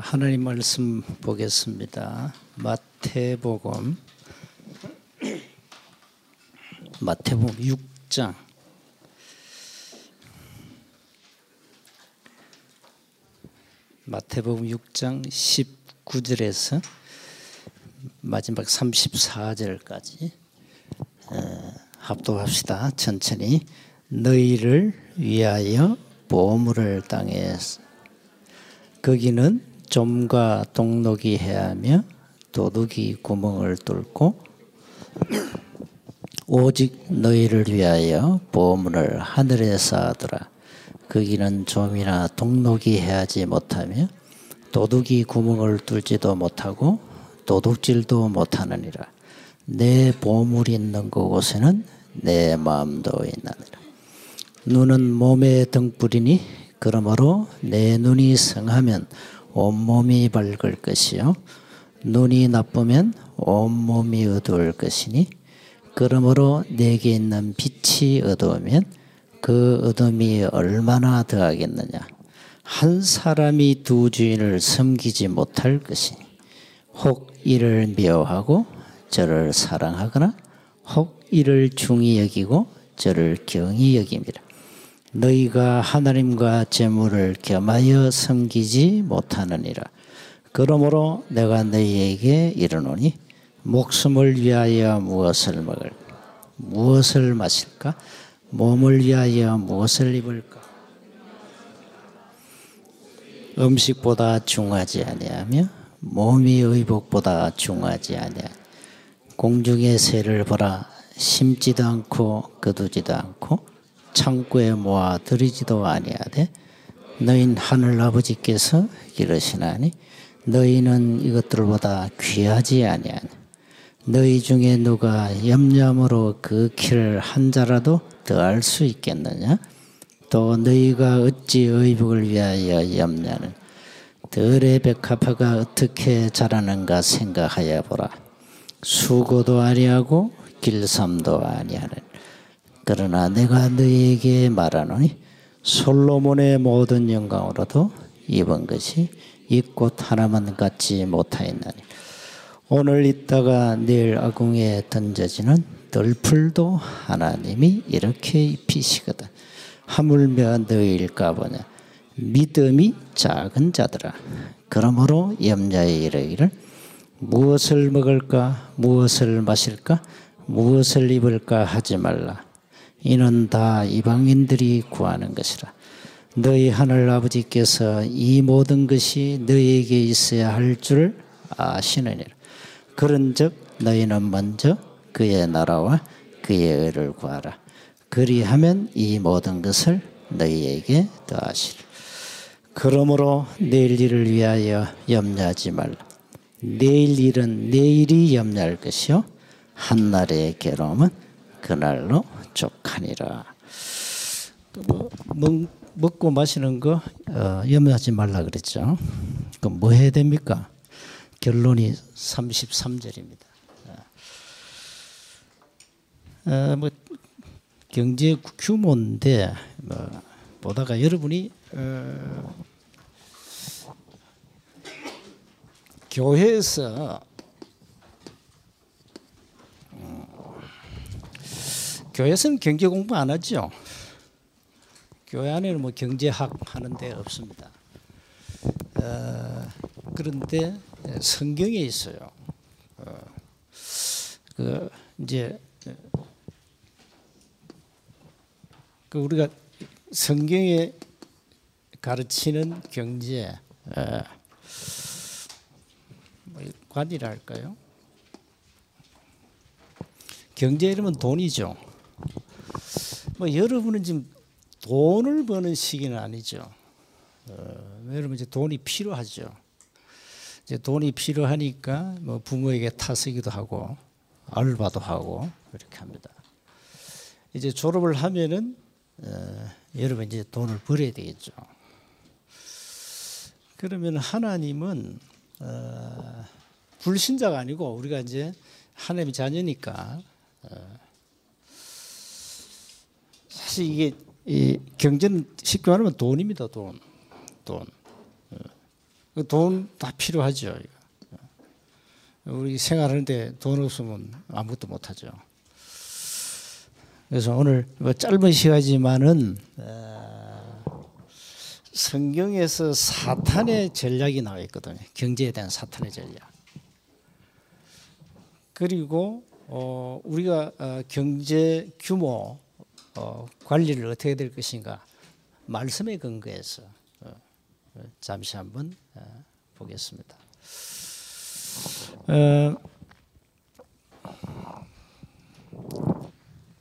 하나님 말씀 보겠습니다. 마태복음 6장 19절에서 마지막 34절까지 합독합시다. 천천히. 너희를 위하여 보물을 땅에 거기는 좀과 동록이 해하며 도둑이 구멍을 뚫고 오직 너희를 위하여 보물을 하늘에 쌓아두라. 거기는 좀이나 동록이 해하지 못하며 도둑이 구멍을 뚫지도 못하고 도둑질도 못하느니라. 내 보물이 있는 그곳에는 내 마음도 있나니라. 눈은 몸의 등불이니 그러므로 내 눈이 성하면 온몸이 밝을 것이요 눈이 나쁘면 온몸이 어두울 것이니 그러므로 내게 있는 빛이 어두우면 그 어둠이 얼마나 더하겠느냐. 한 사람이 두 주인을 섬기지 못할 것이니 혹 이를 미워하고 저를 사랑하거나 혹 이를 중히 여기고 저를 경히 여김이라. 너희가 하나님과 재물을 겸하여 섬기지 못하느니라. 그러므로 내가 너희에게 이르노니 목숨을 위하여 무엇을 먹을까? 무엇을 마실까? 몸을 위하여 무엇을 입을까? 음식보다 중하지 아니하며 몸이 의복보다 중하지 아니하며 공중의 새를 보라. 심지도 않고 거두지도 않고 창고에 모아 들이지도 아니하되 너희는 하늘 아버지께서 이러시나니 너희는 이것들보다 귀하지 아니하니 너희 중에 누가 염려함으로 그 키를 한 자라도 더할 수 있겠느냐. 또 너희가 어찌 의복을 위하여 염려하는 들의 백합화가 어떻게 자라는가 생각하여 보라. 수고도 아니하고 길쌈도 아니하는 그러나 내가 너희에게 말하노니 솔로몬의 모든 영광으로도 입은 것이 이 꽃 하나만 갖지 못하였나니 오늘 있다가 내일 아궁에 던져지는 들풀도 하나님이 이렇게 입히시거든. 하물며 너희일까 보냐. 믿음이 작은 자들아. 그러므로 염려에 이르기를 무엇을 먹을까 무엇을 마실까 무엇을 입을까 하지 말라. 이는 다 이방인들이 구하는 것이라. 너희 하늘 아버지께서 이 모든 것이 너희에게 있어야 할 줄 아시느니라. 그런즉 너희는 먼저 그의 나라와 그의 의를 구하라. 그리하면 이 모든 것을 너희에게 더하시라. 그러므로 내일 일을 위하여 염려하지 말라. 내일 일은 내일이 염려할 것이요 한날의 괴로움은 그날로 족하니라. 먹고 마시는 거 염려하지 말라 그랬죠. 그럼 뭐 해야 됩니까? 결론이 33절입니다. 뭐 경제 규모인데 보다가 여러분이 교회에서는 경제 공부 안 하죠. 교회 안에는 뭐 경제학 하는 데 없습니다. 그런데 성경에 있어요. 우리가 성경에 가르치는 경제 관이라 할까요? 경제 이름은 돈이죠. 뭐 여러분은 지금 돈을 버는 시기는 아니죠. 여러분 이제 돈이 필요하죠. 이제 돈이 필요하니까 뭐 부모에게 타서기도 하고 알바도 하고 그렇게 합니다. 이제 졸업을 하면은 여러분 이제 돈을 벌어야 되겠죠. 그러면 하나님은 불신자가 아니고 우리가 이제 하나님의 자녀니까. 사실 이게 이 경제는 쉽게 말하면 돈입니다. 돈. 돈 다 필요하죠. 우리 생활하는데 돈 없으면 아무것도 못하죠. 그래서 오늘 짧은 시간이지만은 성경에서 사탄의 전략이 나와 있거든요. 경제에 대한 사탄의 전략. 그리고 우리가 경제 규모 관리를 어떻게 될 것인가 말씀에 근거해서 잠시 한번 보겠습니다.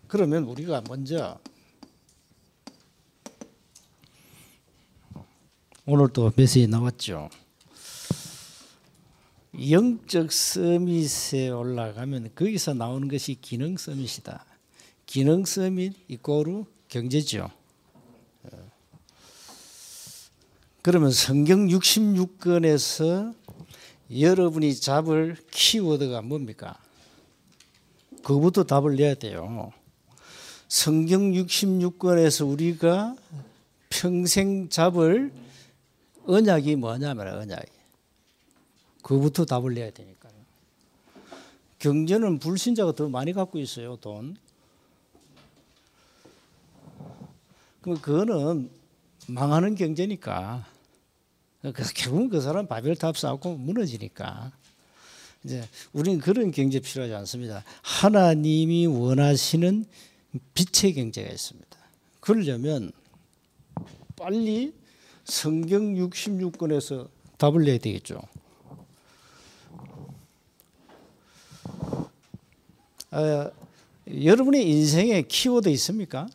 그러면 우리가 먼저 오늘 또 메시지 나왔죠. 영적 서밋에 올라가면 거기서 나오는 것이 기능 서밋이다. 기능 서밋 이꼬르 경제죠. 그러면 성경 66권에서 여러분이 잡을 키워드가 뭡니까? 그것부터 답을 내야 돼요. 성경 66권에서 우리가 평생 잡을 언약이 뭐냐면 언약이. 그것부터 답을 내야 되니까요. 경제는 불신자가 더 많이 갖고 있어요. 돈. 그럼 그거는 망하는 경제니까. 그래서 결국은 그 사람 바벨탑 쌓고 무너지니까. 이제 우리는 그런 경제 필요하지 않습니다. 하나님이 원하시는 빛의 경제가 있습니다. 그러려면 빨리 성경 66권에서 답을 내야 되겠죠. 여러분의 인생에 키워드 있습니까?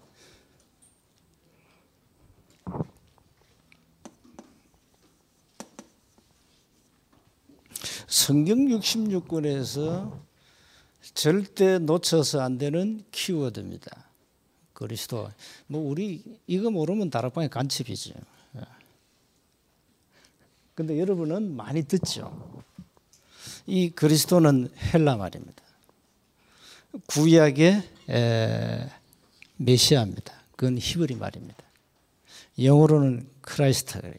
성경 66권에서 절대 놓쳐서 안 되는 키워드입니다. 그리스도. 뭐 우리 이거 모르면 다락방에 간첩이죠. 근데 여러분은 많이 듣죠. 이 그리스도는 헬라 말입니다. 구약의 메시아입니다. 그건 히브리 말입니다. 영어로는 크라이스트 그래요.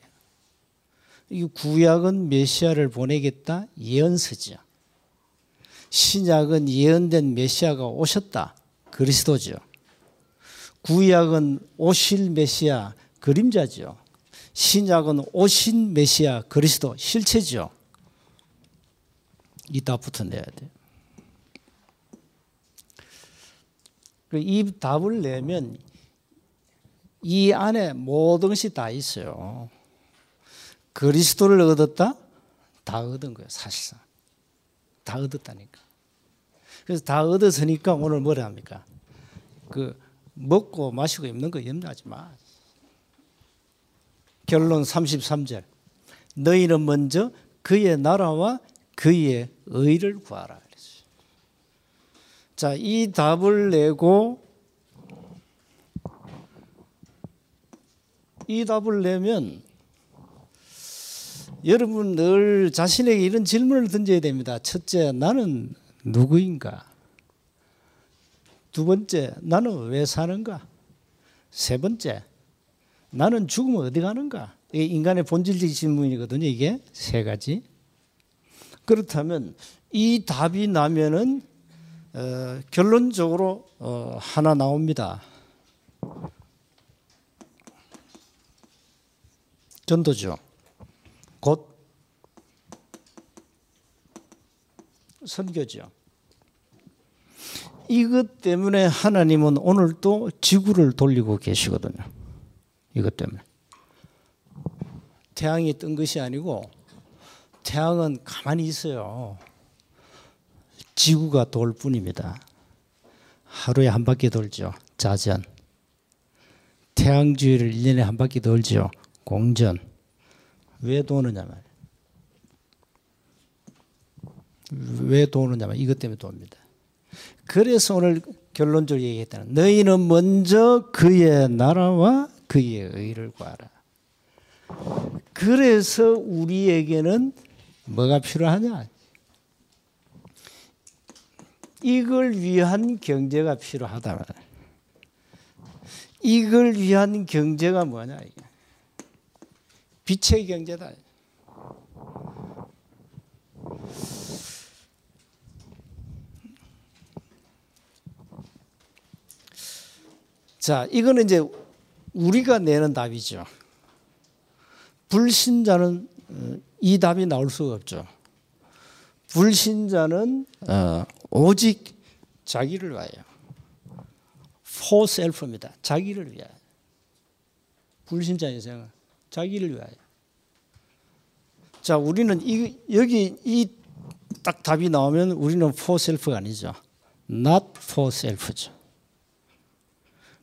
이 구약은 메시아를 보내겠다 예언서죠. 신약은 예언된 메시아가 오셨다 그리스도죠. 구약은 오실 메시아 그림자죠. 신약은 오신 메시아 그리스도 실체죠. 이 답부터 내야 돼요. 이 답을 내면 이 안에 모든 것이 다 있어요. 그리스도를 얻었다? 다 얻은 거예요. 사실상. 다 얻었다니까. 그래서 다 얻었으니까 오늘 뭐라 합니까? 그 먹고 마시고 입는 거 염려하지 마. 결론 33절. 너희는 먼저 그의 나라와 그의 의를 구하라. 자, 이 답을 내고 이 답을 내면 여러분 늘 자신에게 이런 질문을 던져야 됩니다. 첫째, 나는 누구인가? 두 번째, 나는 왜 사는가? 세 번째, 나는 죽으면 어디 가는가? 이게 인간의 본질적인 질문이거든요. 이게 세 가지. 그렇다면 이 답이 나면은 결론적으로 하나 나옵니다. 전도죠. 곧 선교죠. 이것 때문에 하나님은 오늘도 지구를 돌리고 계시거든요. 이것 때문에. 태양이 뜬 것이 아니고 태양은 가만히 있어요. 지구가 돌 뿐입니다. 하루에 한 바퀴 돌죠. 자전. 태양 주위를 1년에 한 바퀴 돌죠. 공전. 왜 도느냐 말이에요. 왜 도느냐 말이에요. 이것 때문에 돕니다. 그래서 오늘 결론적으로 얘기했다는 너희는 먼저 그의 나라와 그의 의를 구하라. 그래서 우리에게는 뭐가 필요하냐. 이걸 위한 경제가 필요하다 말이에요. 이걸 위한 경제가 뭐냐. 빛의 경제다. 자, 이거는 이제 우리가 내는 답이죠. 불신자는 이 답이 나올 수가 없죠. 불신자는 오직 자기를 위하여. For self입니다. 자기를 위하여. 불신자의 생각. 자기를 위하여. 자, 우리는 여기 이 딱 답이 나오면 우리는 for self가 아니죠. Not for self죠.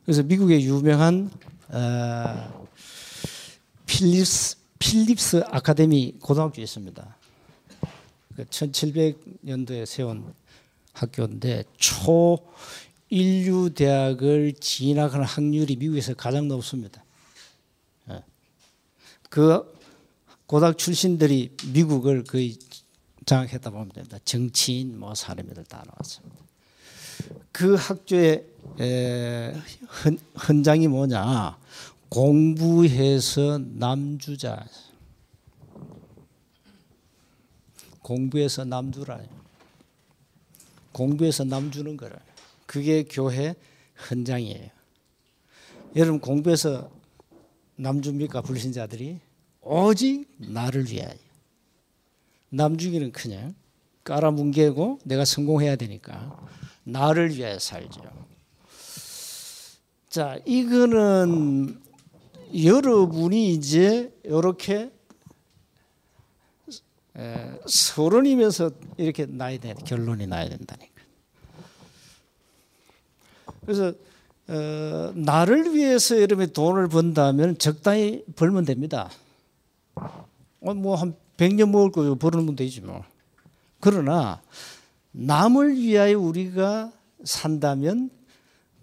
그래서 미국의 유명한 필립스 아카데미 고등학교에 있습니다. 1700년도에 세운 학교인데 초인류 대학을 진학하는 확률이 미국에서 가장 높습니다. 그 고등학 출신들이 미국을 거의 장악했다 보면 됩니다. 정치인, 뭐 사람들 다 나왔습니다. 그 학교의 헌장이 뭐냐? 공부해서 남주라. 공부해서 남주는 거라. 그게 교회 헌장이에요. 여러분 공부해서 남줍니까? 불신자들이 오직 나를 위하여. 남주기는 그냥 깔아뭉개고 내가 성공해야 되니까 나를 위하여 살죠. 자, 이거는 여러분이 이제 이렇게 서른이면서 이렇게 나야 돼. 결론이 나야 된다니까. 그래서 나를 위해서 여러분이 돈을 번다면 적당히 벌면 됩니다. 뭐 한 100년 먹을 거 버는 건 되지 뭐. 그러나 남을 위하여 우리가 산다면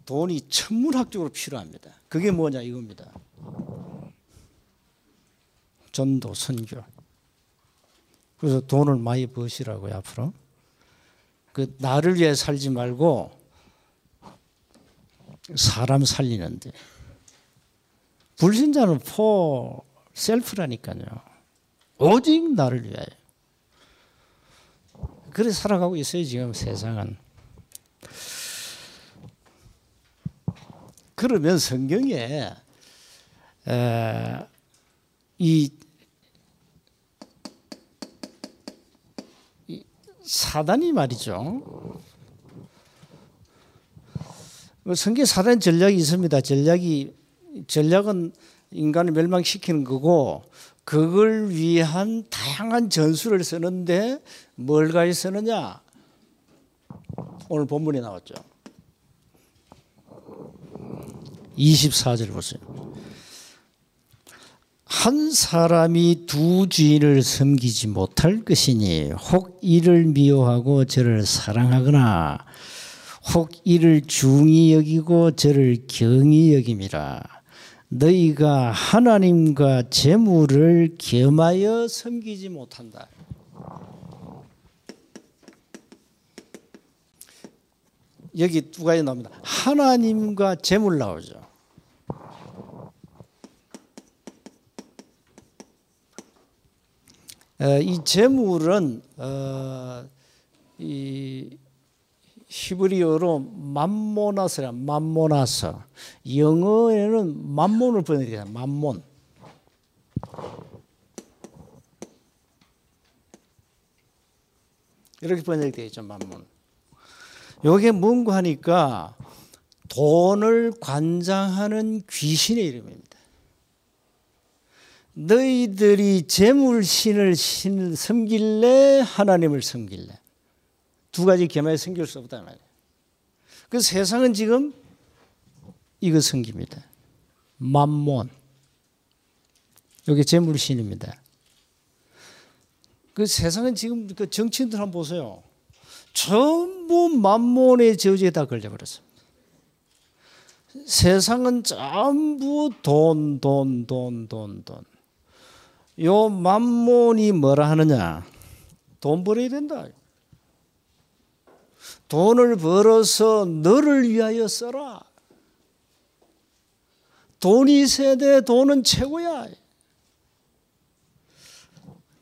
돈이 천문학적으로 필요합니다. 그게 뭐냐 이겁니다. 전도, 선교. 그래서 돈을 많이 버시라고요 앞으로. 그 나를 위해 살지 말고 사람 살리는데. 불신자는 for self라니까요. 오직 나를 위하여. 그래 살아가고 있어요 지금 세상은. 그러면 성경에 이 사단이 말이죠. 성경에 사단의 전략이 있습니다. 전략은 인간을 멸망시키는 거고 그걸 위한 다양한 전술을 쓰는데 뭘 가지고 쓰느냐. 오늘 본문에 나왔죠. 24절 보세요. 한 사람이 두 주인을 섬기지 못할 것이니 혹 이를 미워하고 저를 사랑하거나 혹 이를 중히 여기고 저를 경히 여김이라. 너희가 하나님과 재물을 겸하여 섬기지 못한다. 여기 두 가지 나옵니다. 하나님과 재물 나오죠. 이 재물은 이 히브리어로 맘모나스라. 맘모나스. 영어에는 맘몬을 번역해요. 맘몬. 이렇게 번역되어 있죠. 맘몬. 요게 뭔고 하니까 돈을 관장하는 귀신의 이름입니다. 너희들이 재물신을 섬길래 하나님을 섬길래. 두 가지 겸하여 섬길 수 없단 말이에요. 그 세상은 지금 이거 섬깁니다. 맘몬. 요게 재물신입니다. 그 세상은 지금 그 정치인들 한번 보세요. 전부 만몬의 저주에 다 걸려버렸습니다. 세상은 전부 돈. 요 만몬이 뭐라 하느냐. 돈 벌어야 된다. 돈을 벌어서 너를 위하여 써라. 돈이 있어야 돼. 돈은 최고야.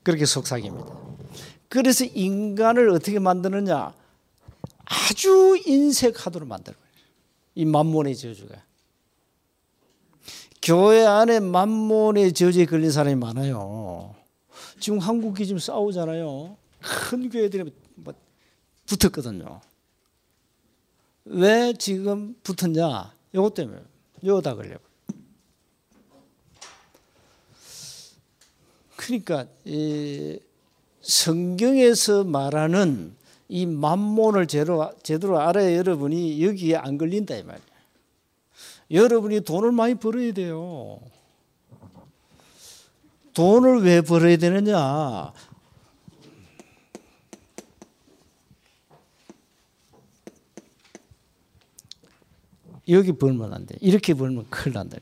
그렇게 속삭입니다. 그래서 인간을 어떻게 만드느냐. 아주 인색하도록 만들어요. 이 만몬의 저주가. 교회 안에 만몬의 저주에 걸린 사람이 많아요. 지금 한국이 지금 싸우잖아요. 큰 교회들이 막 붙었거든요. 왜 지금 붙었냐? 이것 때문에. 여기다 걸려요. 그러니까 이 성경에서 말하는 이 만몬을 제대로 알아야 여러분이 여기에 안 걸린다 이 말이에요. 여러분이 돈을 많이 벌어야 돼요. 돈을 왜 벌어야 되느냐? 여기 벌면 안 돼. 이렇게 벌면 큰일 난다.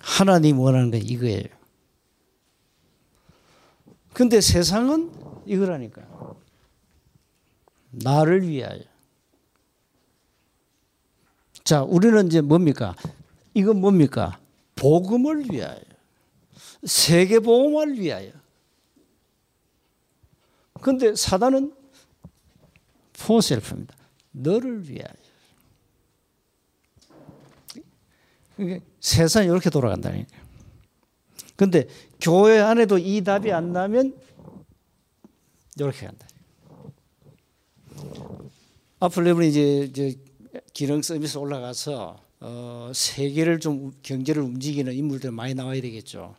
하나님 원하는 건 이거예요. 근데 세상은 이거라니까요. 나를 위하여. 자, 우리는 이제 뭡니까? 이건 뭡니까? 복음을 위하여. 세계복음을 위하여. 근데 사단은 for self입니다. 너를 위하여. 세상이 이렇게 돌아간다니까요. 그런데 교회 안에도 이 답이 안 나면 이렇게 간다. 앞으로 여러분이 이제 기능 서비스 올라가서 세계를 좀 경제를 움직이는 인물들 많이 나와야 되겠죠.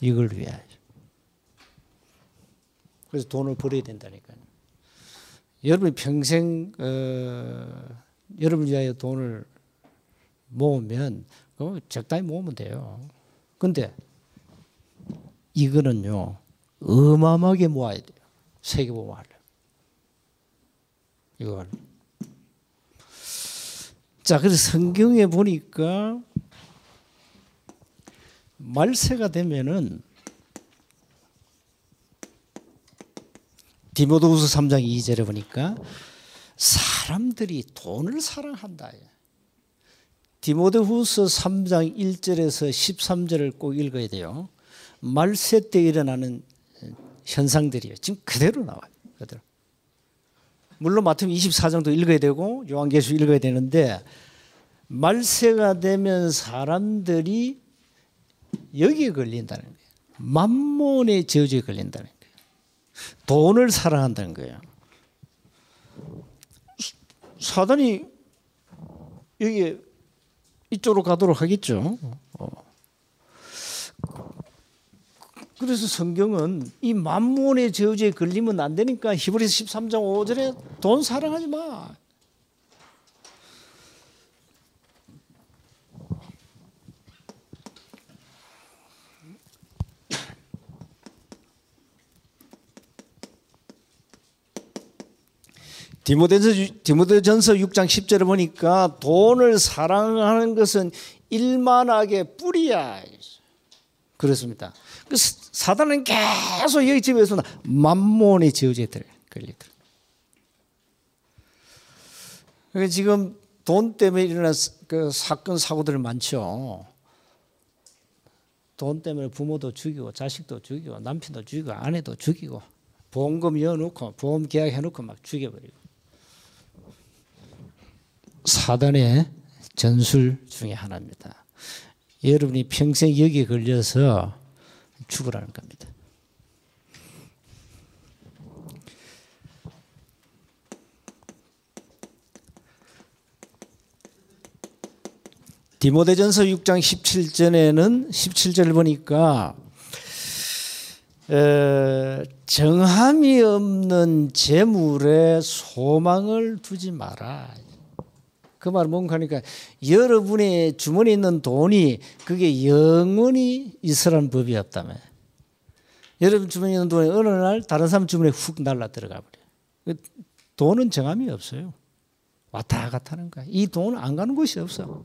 이걸 위하여. 그래서 돈을 벌어야 된다니까요. 여러분이 평생 여러분 위하여 돈을 모으면 적당히 모으면 돼요. 근데 이거는요. 어마어마하게 모아야 돼요. 세계보고 하려면. 이걸. 자, 그래서 성경에 보니까 말세가 되면은 디모데후서 3장 2절에 보니까 사람들이 돈을 사랑한다. 디모데후서 3장 1절에서 13절을 꼭 읽어야 돼요. 말세 때 일어나는 현상들이에요. 지금 그대로 나와요. 그대로. 물론 마태복음 24장도 읽어야 되고 요한계시록 읽어야 되는데 말세가 되면 사람들이 여기에 걸린다는 거예요. 만몬의 저주에 걸린다는 거예요. 돈을 사랑한다는 거예요. 사단이 여기 이쪽으로 가도록 하겠죠. 그래서 성경은 이 만몬의 저주에 걸리면 안 되니까 히브리서 13장 5절에 돈 사랑하지 마. 디모데전서 6장 10절에 보니까 돈을 사랑하는 것은 일만하게 뿌리야. 그렇습니다. 사단은 계속 여기 집에서 만몬의 저주에 걸리더라. 그러니까 지금 돈 때문에 일어난 그 사건 사고들 많죠. 돈 때문에 부모도 죽이고 자식도 죽이고 남편도 죽이고 아내도 죽이고 보험금 여놓고 보험 계약해놓고 막 죽여버리고. 사단의 전술 중에 하나입니다. 여러분이 평생 여기에 걸려서 죽으라는 겁니다. 디모데전서 6장 17절에는 17절을 보니까 정함이 없는 재물에 소망을 두지 마라. 그 말은 뭔가 하니까 여러분의 주머니에 있는 돈이 그게 영원히 있으라는 법이 없다며. 여러분 주머니에 있는 돈이 어느 날 다른 사람 주머니에 훅 날라 들어가 버려요. 돈은 정함이 없어요. 왔다 갔다 하는 거야. 이 돈은 안 가는 곳이 없어.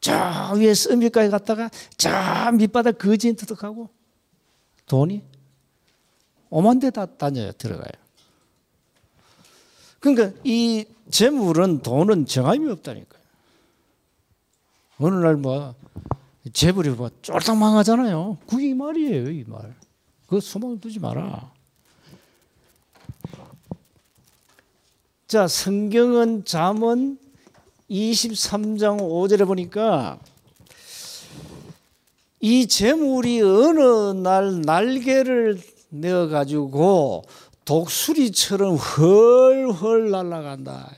저 위에 썸비까지 갔다가 저 밑바닥 거지인터도 가고 돈이 오만 데 다 다녀요. 들어가요. 그러니까 이 재물은 돈은 정함이 없다니까요. 어느 날 뭐 재벌이 뭐 쫄딱 망하잖아요. 그게 이 말이에요, 이 말. 그거 소망 두지 마라. 자, 성경은 잠언 23장 5절에 보니까 이 재물이 어느 날 날개를 내어가지고 독수리처럼 훨훨 날아간다.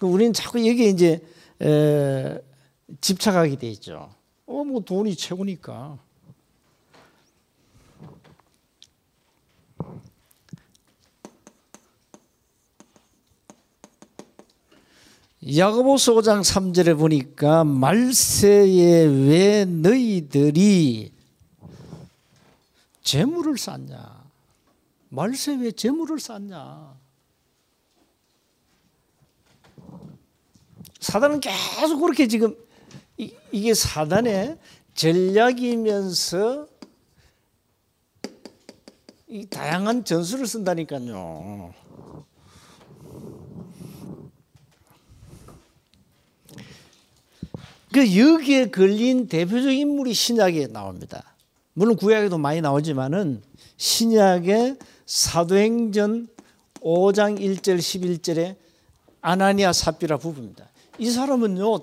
우리는 자꾸 여기에 이제 집착하게 돼 있죠. 뭐 돈이 최고니까. 야고보서 5장 3절에 보니까 말세에 왜 너희들이 재물을 쌓냐. 말세에 왜 재물을 쌓냐. 사단은 계속 그렇게 지금 이게 사단의 전략이면서 이 다양한 전술을 쓴다니까요. 그 여기에 걸린 대표적인 인물이 신약에 나옵니다. 물론 구약에도 많이 나오지만은 신약의 사도행전 5장 1절 11절에 아나니아 삽비라 부부입니다. 이 사람은요,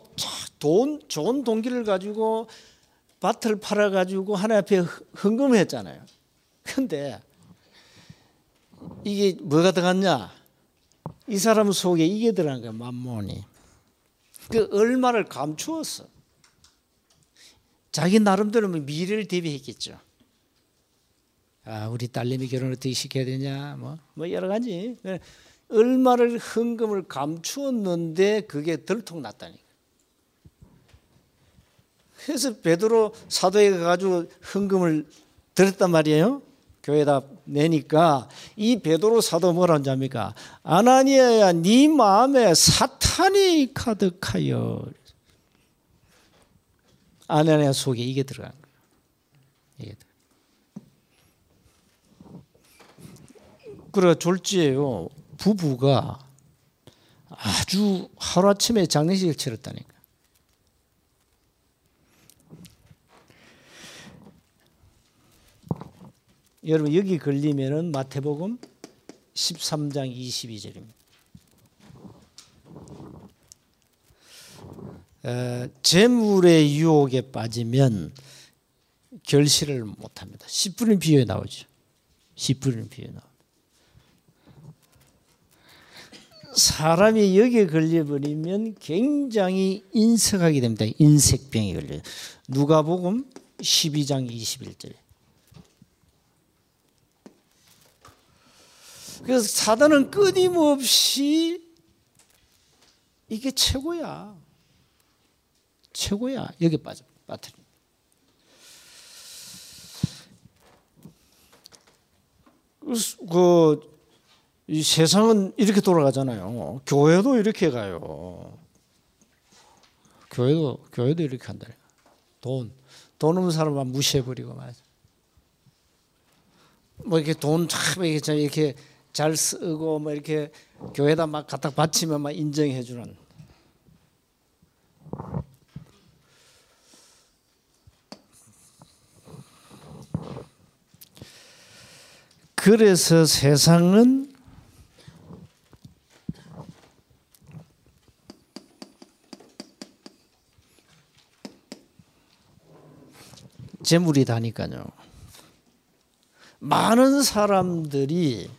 돈 좋은 동기를 가지고 밭을 팔아 가지고 하나님 앞에 헌금했잖아요. 그런데 이게 뭐가 들어갔냐? 이 사람 속에 이게 들어간 거야, 만몬이. 그 얼마를 감추었어. 자기 나름대로 미래를 대비했겠죠. 아, 우리 딸내미 결혼 어떻게 시켜야 되냐, 뭐 여러 가지. 얼마를 헌금을 감추었는데 그게 들통났다니까. 그래서 베드로 사도에 가가지고 헌금을 드렸단 말이에요. 교회에다 내니까 이 베드로 사도 뭐라는지 압니까? 아나니아야, 네 마음에 사탄이 가득하여. 아나니아 속에 이게 들어간 거예요. 이게. 그래, 졸지예요. 부부가 아주 하루아침에 장례식을 치렀다니까. 여러분, 여기 걸리면은 마태복음 13장 22절입니다. 재물의 유혹에 빠지면 결실을 못합니다. 씨 뿌리는 비유에 나오죠. 씨 뿌리는 비유에 나오죠. 사람이 여기에 걸려버리면 굉장히 인색하게 됩니다. 인색병이 걸려요. 누가복음 12장 21절에. 그래서 사단은 끊임없이 이게 최고야. 최고야. 여기 빠져. 빠뜨립니다. 이 세상은 이렇게 돌아가잖아요. 교회도 이렇게 가요. 교회도 이렇게 한다니까. 돈 없는 사람만 무시해버리고 말이야. 뭐 이렇게 돈 참 이렇게 잘 쓰고 뭐 이렇게 교회에다 막 갖다 바치면 막 인정해주는. 그래서 세상은 재물이 다니까요. 많은 사람들이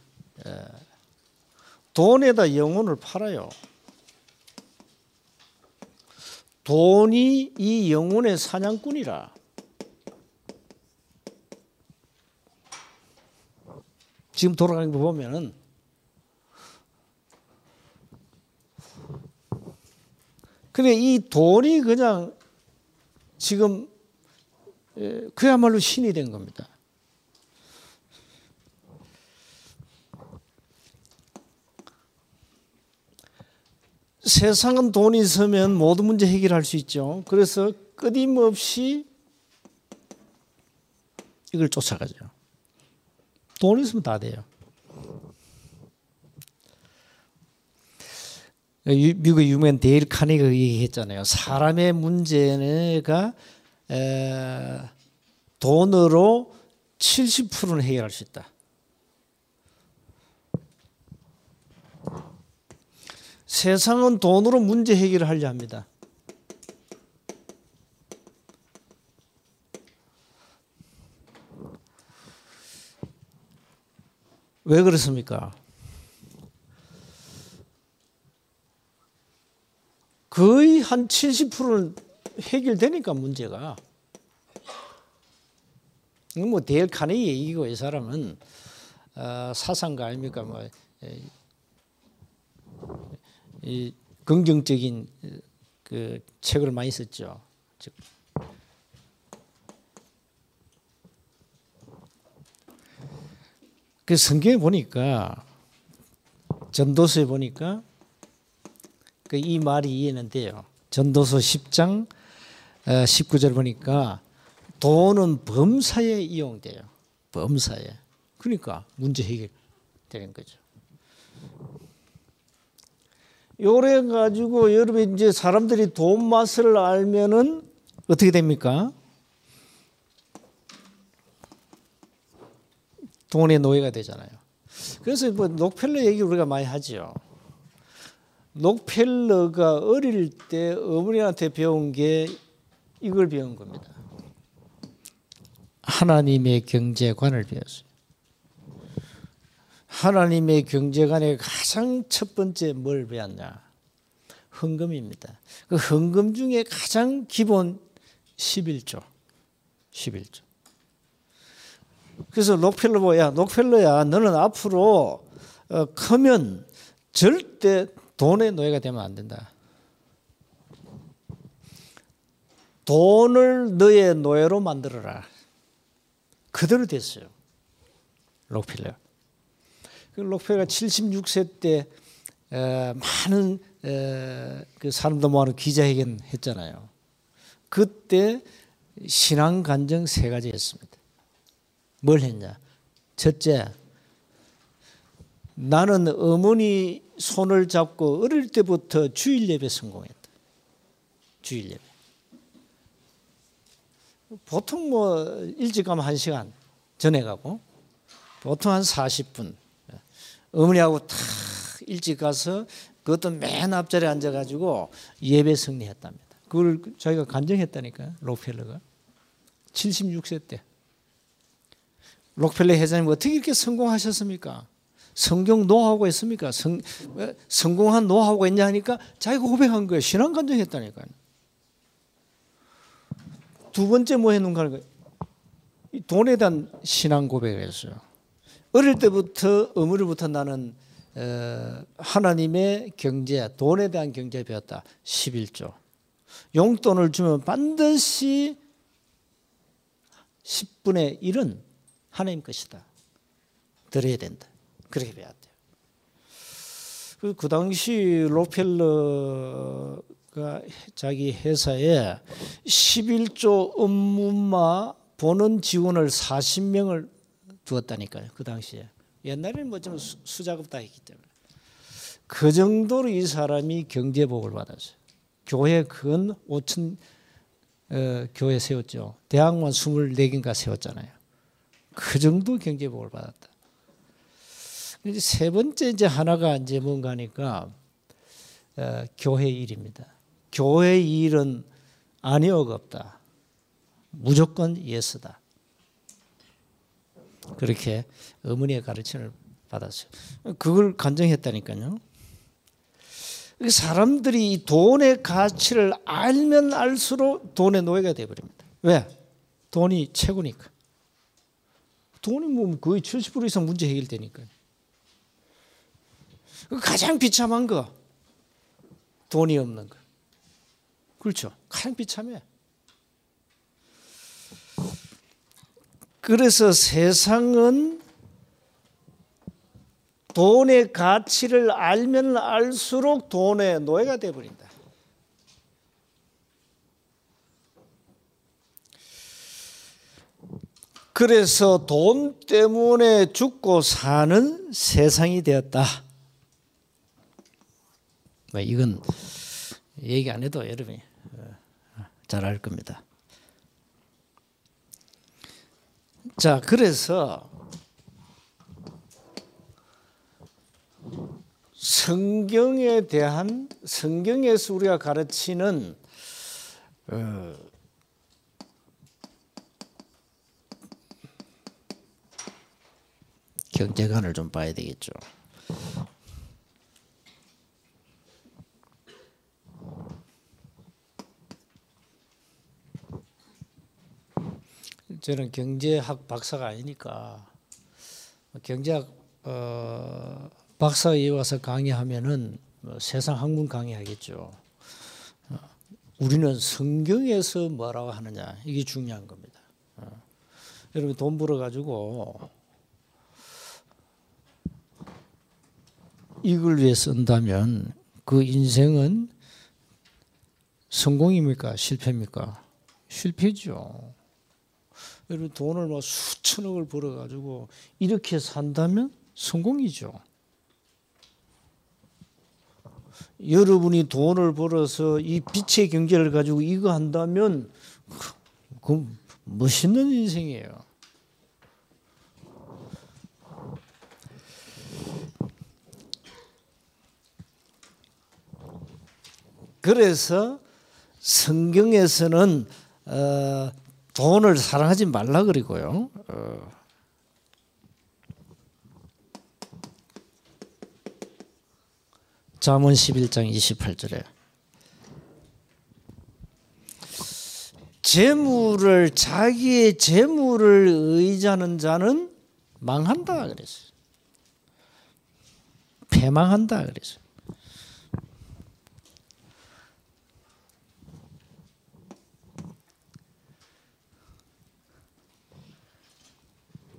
돈에다 영혼을 팔아요. 돈이 이 영혼의 사냥꾼이라. 지금 돌아가는 거 보면은 근데 이 돈이 그냥 지금 그야말로 신이 된 겁니다. 세상은 돈이 있으면 모든 문제 해결할 수 있죠. 그래서 끊임없이 이걸 쫓아가죠. 돈이 있으면 다 돼요. 미국의 유명한 데일 카네기가 얘기했잖아요. 사람의 문제가 돈으로 70%는 해결할 수 있다. 세상은 돈으로 문제 해결을 하려 합니다. 왜 그렇습니까? 거의 한 70%는 해결되니까 문제가. 이건 뭐 데일 카네기 얘기고 이 사람은 사상가 아닙니까? 뭐 이 긍정적인 그 책을 많이 썼죠. 즉 그 성경에 보니까 전도서에 보니까 그 이 말이 이해는 돼요. 전도서 10장 19절 보니까 돈은 범사에 이용돼요. 범사에. 그러니까 문제 해결되는 거죠. 요래 가지고 여러분 이제 사람들이 돈 맛을 알면은 어떻게 됩니까? 돈의 노예가 되잖아요. 그래서 뭐 록펠러 얘기 우리가 많이 하지요. 록펠러가 어릴 때 어머니한테 배운 게 이걸 배운 겁니다. 하나님의 경제관을 배웠어요. 하나님의 경제관의 가장 첫 번째 뭘 배웠냐? 헌금입니다. 그 헌금 중에 가장 기본 11조. 그래서 록펠러야 너는 앞으로 크면 절대 돈의 노예가 되면 안 된다. 돈을 너의 노예로 만들어라. 그대로 됐어요. 록펠러. 록펠러가 76세 때 많은 그 사람도 모아놓은 기자회견 했잖아요. 그때 신앙 간증 3가지 했습니다. 뭘 했냐? 첫째, 나는 어머니 손을 잡고 어릴 때부터 주일 예배 성공했다. 주일 예배. 보통 뭐 일찍 가면 1시간 전에 가고 보통 한 40분. 어머니하고 탁 일찍 가서 그것도 맨 앞자리에 앉아가지고 예배 승리했답니다. 그걸 자기가 간증했다니까요. 록펠러가. 76세 때. 록펠러 회장님 어떻게 이렇게 성공하셨습니까? 성경 노하우가 있습니까? 성공한 노하우가 있냐 하니까 자기가 고백한 거예요. 신앙 간증했다니까요. 두 번째 뭐 했는가 하는 거예요. 돈에 대한 신앙 고백을 했어요. 어릴 때부터 어머니부터 나는 하나님의 경제, 돈에 대한 경제를 배웠다. 11조. 용돈을 주면 반드시 10분의 1은 하나님 것이다. 드려야 된다. 그렇게 배웠대요. 그 당시 록펠러가 자기 회사에 11조 업무마 보는 직원을 40명을 두었다니까요. 그 당시에. 옛날에는 뭐 좀 수작업 다 했기 때문에. 그 정도로 이 사람이 경제복을 받았어요. 교회 근 5천 교회 세웠죠. 대학만 24개인가 세웠잖아요. 그 정도 경제복을 받았다. 이제 세 번째 이제 하나가 이제 뭔가니까 교회 일입니다. 교회 일은 아니어가 없다. 무조건 예스다. 그렇게 어머니의 가르침을 받았어요. 그걸 간증했다니까요. 사람들이 이 돈의 가치를 알면 알수록 돈의 노예가 되어버립니다. 왜? 돈이 최고니까. 돈이 뭐 거의 70% 이상 문제 해결되니까요. 가장 비참한 거. 돈이 없는 거. 그렇죠. 가장 비참해. 그래서 세상은 돈의 가치를 알면 알수록 돈의 노예가 되어버린다. 그래서 돈 때문에 죽고 사는 세상이 되었다. 이건 얘기 안 해도 여러분이 잘 알 겁니다. 자, 그래서 성경에 대한, 성경에서 우리가 가르치는 경제관을 좀 봐야 되겠죠. 저는 경제학 박사가 아니니까 경제학 박사에 와서 강의하면은 세상 학문 강의하겠죠. 우리는 성경에서 뭐라고 하느냐, 이게 중요한 겁니다. 여러분 돈 벌어가지고 이걸 위해 쓴다면 그 인생은 성공입니까? 실패입니까? 실패죠. 여러분 돈을 막 수천억을 벌어가지고 이렇게 산다면 성공이죠. 여러분이 돈을 벌어서 이 빛의 경제를 가지고 이거 한다면 그건 멋있는 인생이에요. 그래서 성경에서는 돈을 사랑하지 말라 그러고요. 잠언 11장 28절에 재물을, 자기의 재물을 의지하는 자는 망한다 그랬어요. 패망한다 그랬어요.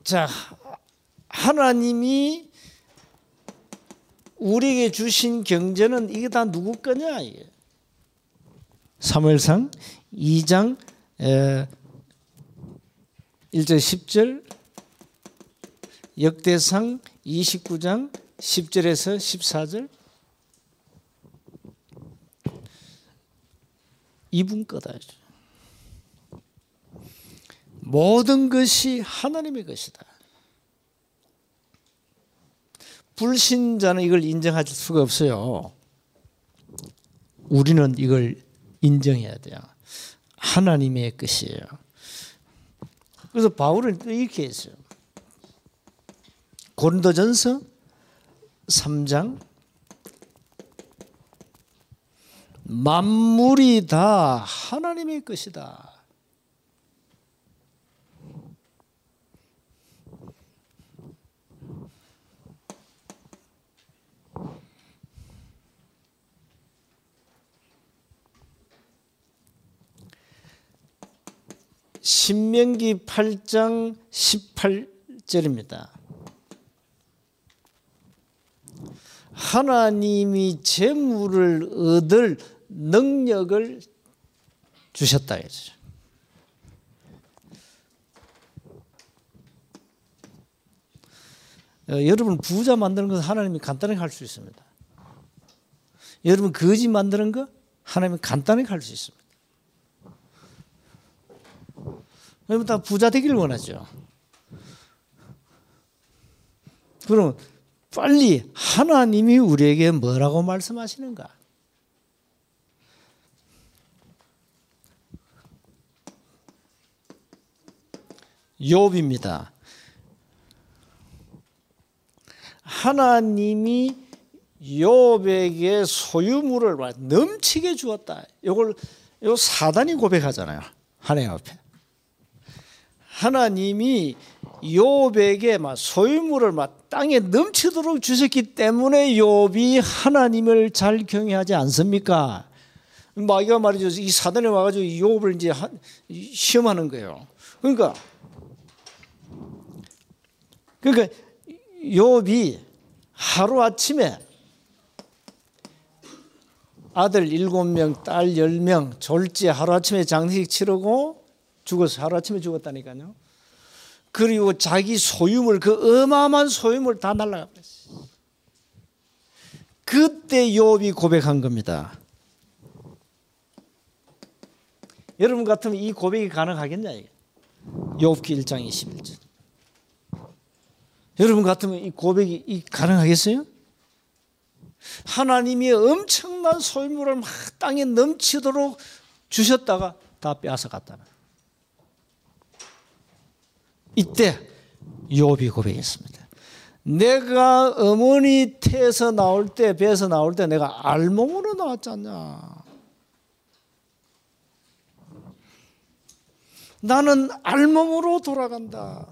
자, 하나님이 우리에게 주신 경제는 이게 다 누구 거냐? 이게. 사무엘상 2장 1절 10절, 역대상 29장 10절에서 14절. 이분 거다. 모든 것이 하나님의 것이다. 불신자는 이걸 인정할 수가 없어요. 우리는 이걸 인정해야 돼요. 하나님의 것이에요. 그래서 바울은 이렇게 했어요. 고린도전서 3장, 만물이 다 하나님의 것이다. 신명기 8장 18절입니다. 하나님이 재물을 얻을 능력을 주셨다. 여러분 부자 만드는 건 하나님이 간단하게 할 수 있습니다. 여러분 거지 만드는 거 하나님이 간단하게 할 수 있습니다. 여러분 다 부자 되기를 원하죠. 그럼 빨리 하나님이 우리에게 뭐라고 말씀하시는가? 욥입니다. 하나님이 욥에게 소유물을 넘치게 주었다. 이걸 사단이 고백하잖아요. 하나님 앞에. 하나님이 욥에게 막 소유물을 막 땅에 넘치도록 주셨기 때문에 욥이 하나님을 잘 경외하지 않습니까? 마귀가 말이죠. 이 사단에 와가지고 욥을 이제 시험하는 거예요. 그러니까 욥이 하루 아침에 아들 7명, 딸 10명, 졸지 하루 아침에 장례식 치르고. 죽어서 하루아침에 죽었다니까요. 그리고 자기 소유물, 그 어마어마한 소유물 다 날라가 버렸어요. 그때 욥이 고백한 겁니다. 여러분 같으면 이 고백이 가능하겠냐? 욥기 1장 21절. 여러분 같으면 이 고백이 가능하겠어요? 하나님이 엄청난 소유물을 막 땅에 넘치도록 주셨다가 다 빼앗아 갔다는. 이때 욥이 고백했습니다. 내가 어머니 태에서 나올 때, 배에서 나올 때 내가 알몸으로 나왔지 않냐. 나는 알몸으로 돌아간다.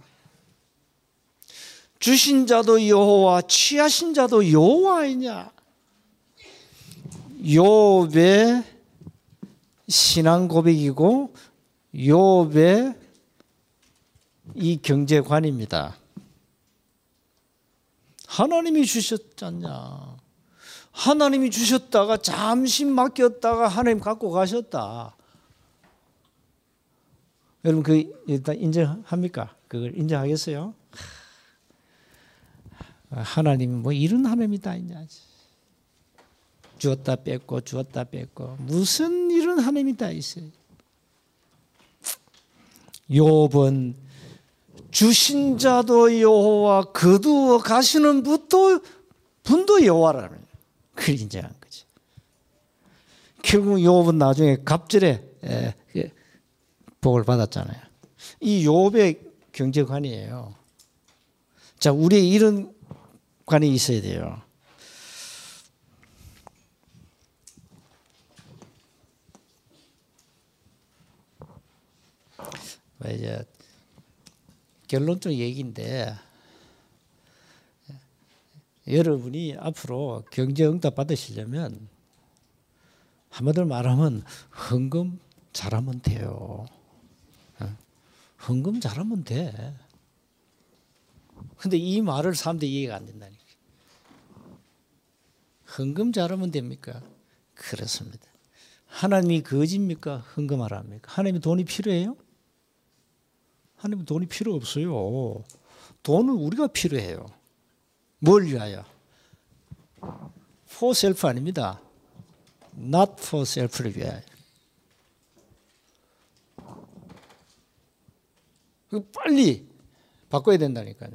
주신 자도 여호와, 취하신 자도 여호와이냐. 욥의 신앙 고백이고 욥의 이 경제관입니다. 하나님이 주셨지 않냐. 하나님이 주셨다가 잠시 맡겼다가 하나님 갖고 가셨다. 여러분 그 일단 인정합니까? 그걸 인정하겠어요? 하나님이 뭐 이런 하나님이 다 있냐. 주었다 뺐고 주었다 뺐고 무슨 이런 하나님이 다 있어요. 욥은 주신 자도 여호와, 거두어 가시는 분도 여호와라는 그걸 인정한 거지. 결국 욥은 나중에 갑절에 복을 받았잖아요. 이 욥의 경제관이에요. 자, 우리의 이런 관이 있어야 돼요. 이제 결론적 얘기인데 여러분이 앞으로 경제 응답 받으시려면 한마디로 말하면 헌금 잘하면 돼요. 헌금 잘하면 돼. 근데 이 말을 사람들이 이해가 안 된다니까. 헌금 잘하면 됩니까? 그렇습니다. 하나님이 거짓입니까? 헌금하라 합니까? 하나님이 돈이 필요해요? 하나님은 돈이 필요 없어요. 돈은 우리가 필요해요. 뭘 위하여? For self 아닙니다. Not for self를 위하여. 빨리 바꿔야 된다니까요.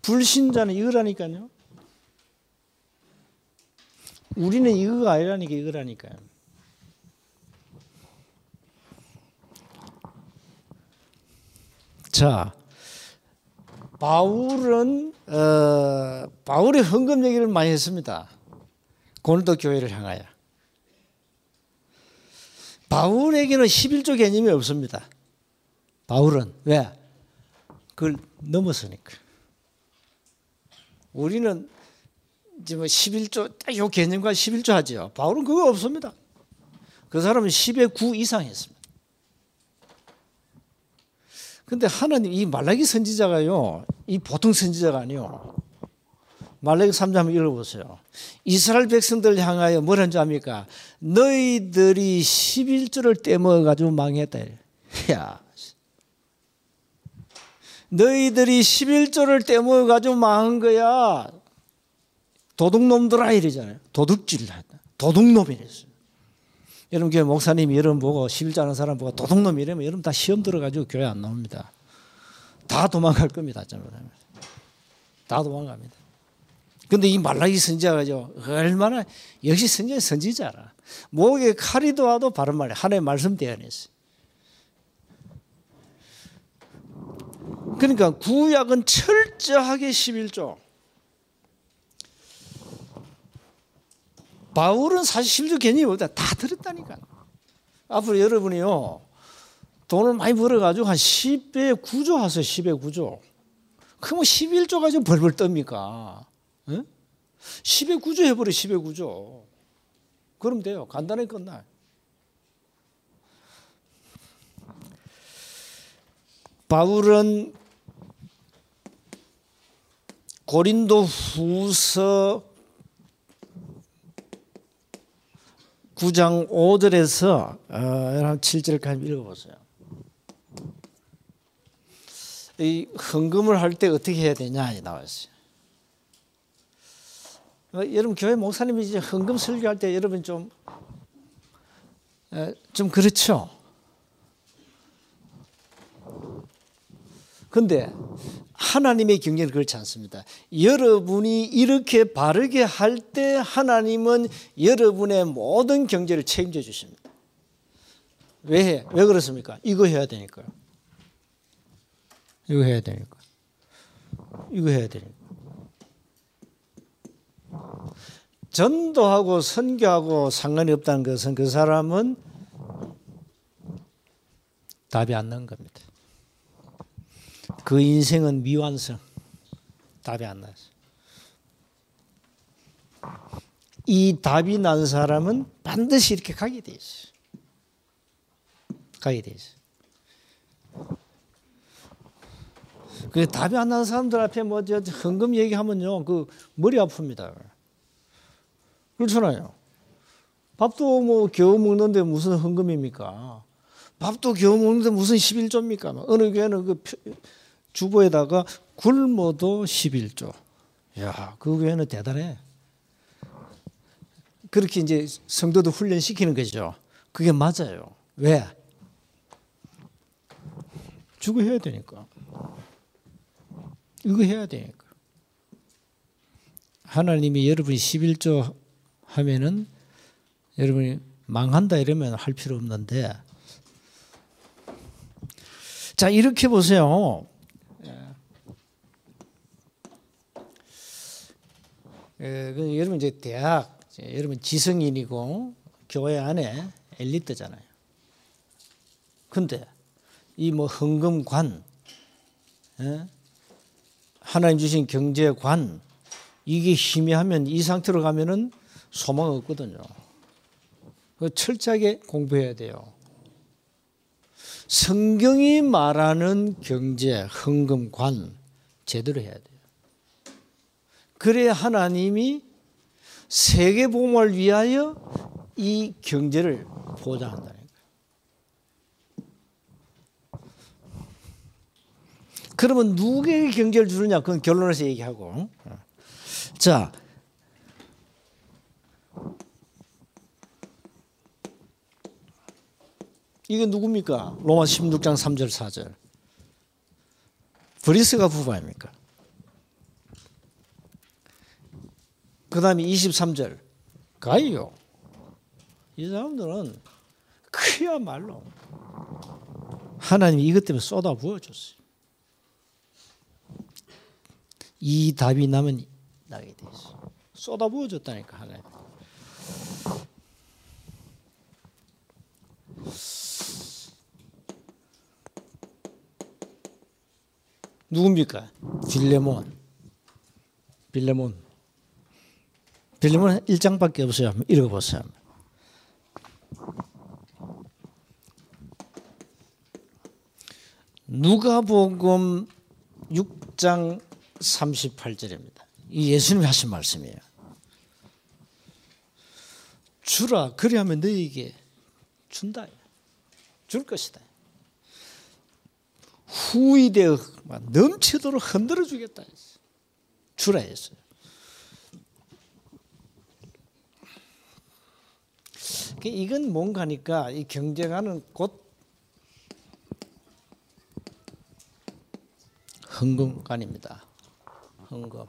불신자는 이거라니까요. 우리는 이거가 아니라니까 이거라니까요. 자, 바울은 바울의 헌금 얘기를 많이 했습니다. 고린도 교회를 향하여. 바울에게는 11조 개념이 없습니다. 바울은 왜? 그걸 넘었으니까. 우리는 지금 11조 딱 이 개념과 11조 하죠. 바울은 그거 없습니다. 그 사람은 10의 9 이상 했습니다. 근데 하나님, 이 말라기 선지자가요, 이 보통 선지자가 아니요. 말라기 3장 한번 읽어보세요. 이스라엘 백성들 향하여 뭘 한 줄 압니까? 너희들이 11조를 떼먹어가지고 망했다. 야. 너희들이 11조를 떼먹어가지고 망한 거야. 도둑놈들아, 이러잖아요. 도둑질, 도둑놈이 이랬어요. 여러분 교회 목사님이 여러분 보고 11조 하는 사람 보고 도둑놈 이러면 여러분 다 시험 들어가지고 교회 안 나옵니다. 다 도망갈 겁니다. 잘못하면 다 도망갑니다. 그런데 이 말라기 선지자가 얼마나 역시 선지자 선지자라. 목에 칼이 도와도 바른 말이에요. 하나의 말씀 대안했어요. 그러니까 구약은 철저하게 11조. 바울은 사실 11조 개념이 없다. 다 들었다니까. 앞으로 여러분이요, 돈을 많이 벌어가지고 한 10배 9조 하세요. 10배 9조. 그럼 11조 가지고 벌벌 떱니까? 응? 10배 9조 해버려. 10배 9조. 그럼 돼요. 간단하게 끝나요. 바울은 고린도 후서 9장 5절에서 17절까지 읽어보세요. 이 헌금을 할 때 어떻게 해야 되냐 나와 있어요. 여러분 교회 목사님이 이제 헌금 설교할 때 여러분 좀 그렇죠. 근데 하나님의 경계는 그렇지 않습니다. 여러분이 이렇게 바르게 할 때 하나님은 여러분의 모든 경제를 책임져 주십니다. 왜 그렇습니까? 이거 해야 되니까요. 이거 해야 되니까. 이거 해야 되니까. 전도하고 선교하고 상관이 없다는 것은 그 사람은 답이 안 나는 겁니다. 그 인생은 미완성. 답이 안 나서. 이 답이 난 사람은 반드시 이렇게 가게 돼 있어요. 가게 돼 있어요. 그 답이 안 나는 사람들 앞에 뭐 헌금 얘기하면요, 그 머리 아픕니다. 그렇잖아요. 밥도 뭐 겨우 먹는데 무슨 헌금입니까? 밥도 겨우 먹는데 무슨 11조입니까? 어느 교회는 그 주보에다가 굶어도 11조. 야, 그 교회는 대단해. 그렇게 이제 성도도 훈련시키는 거죠. 그게 맞아요. 왜? 주고 해야 되니까. 이거 해야 되니까. 하나님이 여러분이 11조 하면은 여러분이 망한다 이러면 할 필요 없는데, 자 이렇게 보세요. 여러분 이제 대학, 여러분 지성인이고 교회 안에 엘리트잖아요. 근데 이 뭐 헌금관, 하나님 주신 경제관, 이게 희미하면 이 상태로 가면은 소망 없거든요. 철저하게 공부해야 돼요. 성경이 말하는 경제, 헌금관 제대로 해야 돼요. 그래야 하나님이 세계복음을 위하여 이 경제를 보장한다니까요. 그러면 누구에게 경제를 주느냐? 그건 결론에서 얘기하고. 자, 이게 누굽니까? 로마 16장 3절 4절. 브리스가 부부 아닙니까? 그 다음에 23절 가이요. 이 사람들은 그야말로 하나님이 이것 때문에 쏟아 부어줬어요. 이 답이 나면 나게 돼 있어. 쏟아 부어줬다니까 하나님. 누굽니까? 빌레몬. 빌레몬은 1장밖에 없어요. 한번 읽어보세요. 누가복음 6장 38절입니다. 이 예수님이 하신 말씀이에요. 주라, 그리하면 너희에게 준다. 줄 것이다. 후이되 넘치도록 흔들어 주겠다. 주라 했어요. 이건 뭔가니까 이 경제가는 곧 헌금관입니다. 헌금.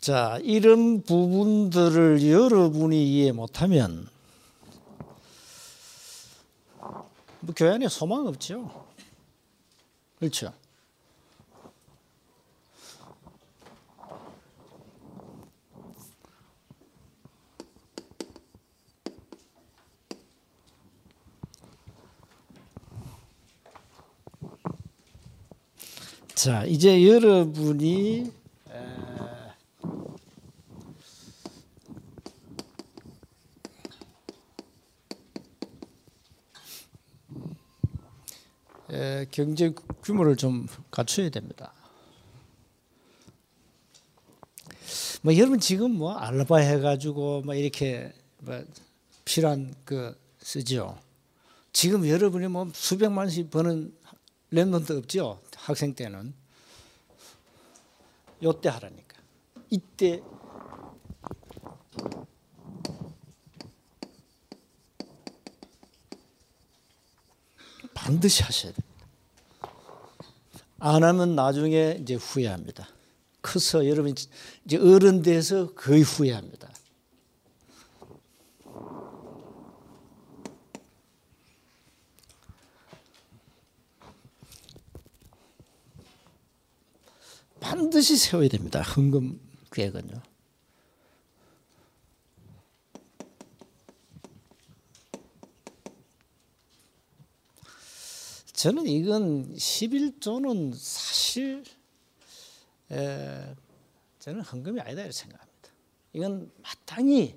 자, 이런 부분들을 여러분이 이해 못하면 뭐 교회 안에 소망 없죠. 그렇죠. 자, 이제 여러분이 경제 규모를 좀 갖춰야 됩니다. 뭐 여러분 지금 뭐 알바 해가지고 뭐 이렇게 뭐 필요한 그 쓰죠. 지금 여러분이 뭐 수백만씩 버는 랜덤도 없죠. 학생 때는. 요때 하라니까. 이때 반드시 하셔야 됩니다. 안 하면 나중에 이제 후회합니다. 커서 여러분 이제 어른 돼서 거의 후회합니다. 반드시 세워야 됩니다. 헌금 계획은요. 저는 이건 11조는 사실 저는 헌금이 아니다 이렇게 생각합니다. 이건 마땅히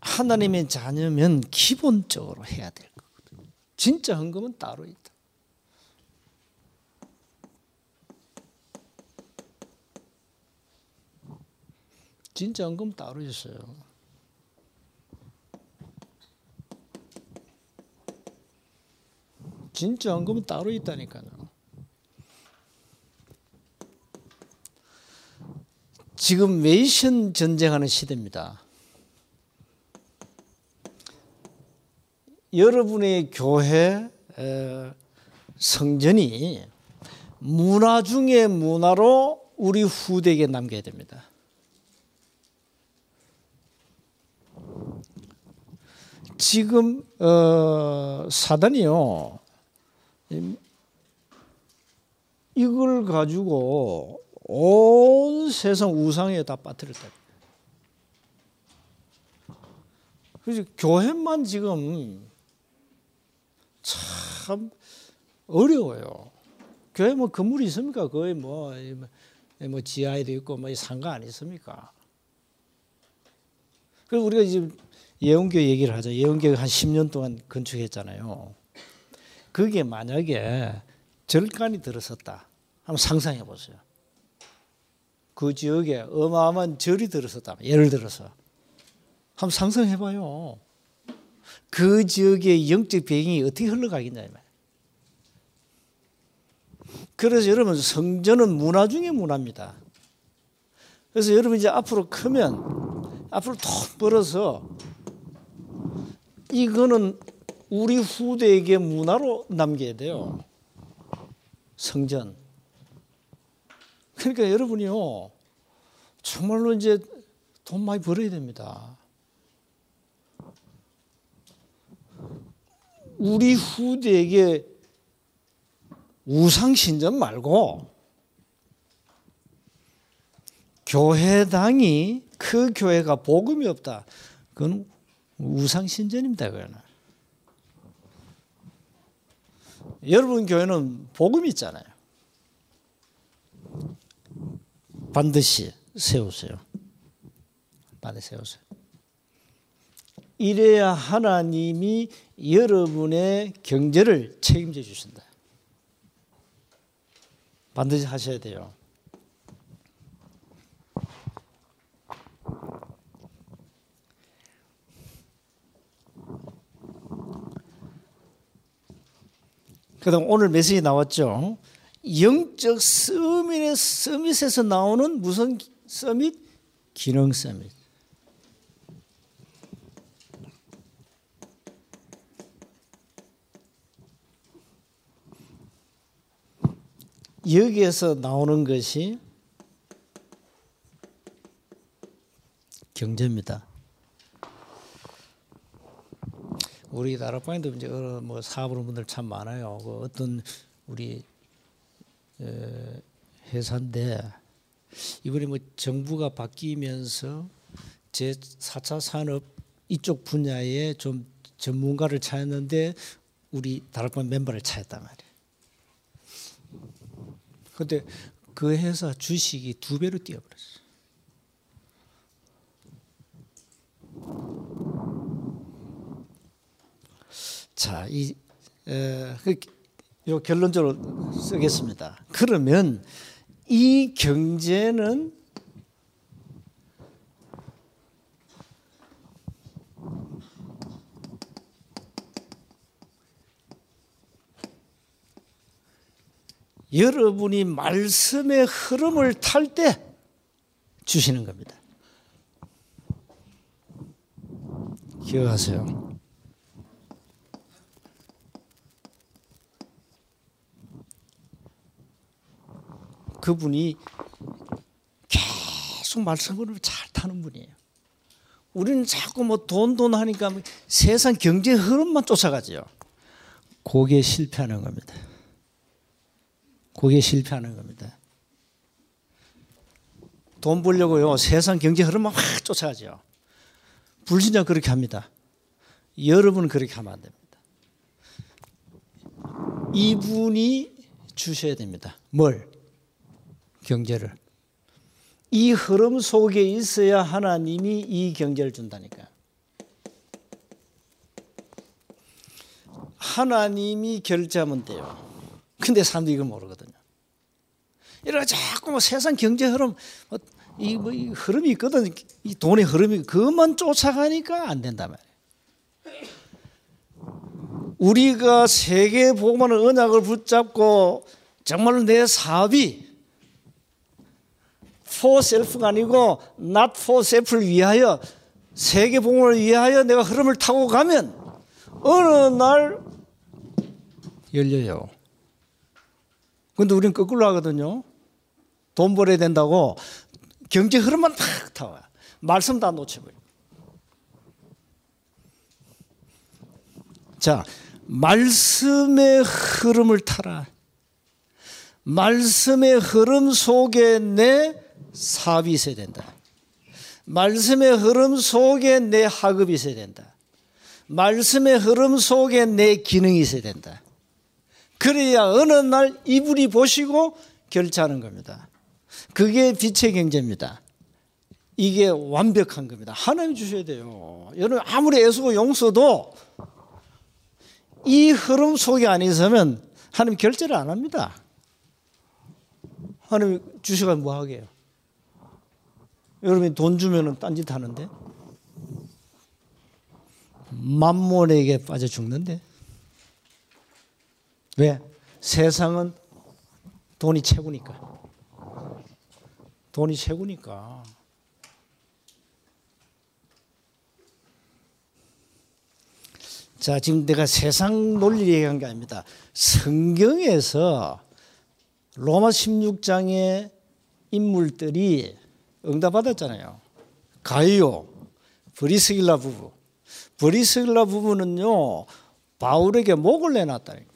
하나님의 자녀면 기본적으로 해야 될 거거든요. 진짜 헌금은 따로 있다. 진짜 헌금 따로 있어요. 진짜 헌금은 따로 있다니까요. 지금 메이션 전쟁하는 시대입니다. 여러분의 교회 성전이 문화 중의 문화로 우리 후대에게 남겨야 됩니다. 지금 사단이요. 이걸 가지고 온 세상 우상에 다 빠뜨렸다. 그래서 교회만 지금 참 어려워요. 교회 뭐 건물이 있습니까? 거의 뭐 지하에도 있고 뭐 상가 안 있습니까? 그래서 우리가 지금 예언교회 얘기를 하자. 예언교회 한 10년 동안 건축했잖아요. 그게 만약에 절간이 들어섰다. 한번 상상해 보세요. 그 지역에 어마어마한 절이 들어섰다. 예를 들어서. 한번 상상해 봐요. 그 지역의 영적 배경이 어떻게 흘러가겠냐. 그래서 여러분 성전은 문화 중의 문화입니다. 그래서 여러분 이제 앞으로 크면 앞으로 톡 벌어서 이거는 우리 후대에게 문화로 남겨야 돼요. 성전. 그러니까 여러분이요, 정말로 이제 돈 많이 벌어야 됩니다. 우리 후대에게 우상신전 말고 교회당이 그 교회가 복음이 없다. 그건 우상신전입니다. 그거는. 여러분 교회는 복음이 있잖아요. 반드시 세우세요. 반드시 세우세요. 이래야 하나님이 여러분의 경제를 책임져 주신다. 반드시 하셔야 돼요. 그다음 오늘 메시지 나왔죠. 영적 서밋의 서밋에서 나오는 무슨 서밋? 기능 서밋. 여기에서 나오는 것이 경제입니다. 우리 다락방에도 이제 뭐 사업하는 분들 참 많아요. 그 어떤 우리 회사인데 이번에 뭐 정부가 바뀌면서 제4차 산업 이쪽 분야에 좀 전문가를 찾았는데 우리 다락방 멤버를 찾았단 말이에요. 그런데 그 회사 주식이 2배로 뛰어버렸어요. 자, 요 결론적으로 쓰겠습니다. 그러면 이 경제는 여러분이 말씀의 흐름을 탈 때 주시는 겁니다. 기억하세요. 그분이 계속 말씀을 잘 타는 분이에요. 우리는 자꾸 뭐 돈 하니까 세상 경제 흐름만 쫓아가죠. 그게 실패하는 겁니다. 그게 실패하는 겁니다. 돈 벌려고요. 세상 경제 흐름만 확 쫓아가죠. 불신자 그렇게 합니다. 여러분은 그렇게 하면 안 됩니다. 이분이 주셔야 됩니다. 뭘? 경제를. 이 흐름 속에 있어야 하나님이 이 경제를 준다니까. 하나님이 결제하면 돼요. 근데 사람들이 이걸 모르거든요. 이러다 자꾸 뭐 세상 경제 흐름, 이 흐름이 있거든. 이 돈의 흐름이, 그것만 쫓아가니까 안 된단 말이에요. 우리가 세계의 복음하는 언약을 붙잡고 정말로 내 사업이 for self가 아니고 not for self를 위하여, 세계 복음을 위하여 내가 흐름을 타고 가면 어느 날 열려요. 그런데 우리는 거꾸로 하거든요. 돈 벌어야 된다고 경제 흐름만 탁 타와요. 말씀 다 놓쳐버려요. 자, 말씀의 흐름을 타라. 말씀의 흐름 속에 내 사업이 있어야 된다. 말씀의 흐름 속에 내 학업이 있어야 된다. 말씀의 흐름 속에 내 기능이 있어야 된다. 그래야 어느 날 이분이 보시고 결제하는 겁니다. 그게 빛의 경제입니다. 이게 완벽한 겁니다. 하나님 주셔야 돼요. 여러분 아무리 애쓰고 용서도 이 흐름 속에 안 있으면 하나님 결제를 안 합니다. 하나님 주시면 뭐 하게요? 여러분이 돈 주면은 딴짓 하는데, 만몬에게 빠져 죽는데. 왜? 세상은 돈이 최고니까. 돈이 최고니까. 자, 지금 내가 세상 논리 얘기한 게 아닙니다. 성경에서 로마 16장의 인물들이 응답받았잖아요. 가이오, 브리스길라 부부. 브리스길라 부부는요, 바울에게 목을 내놨다니까.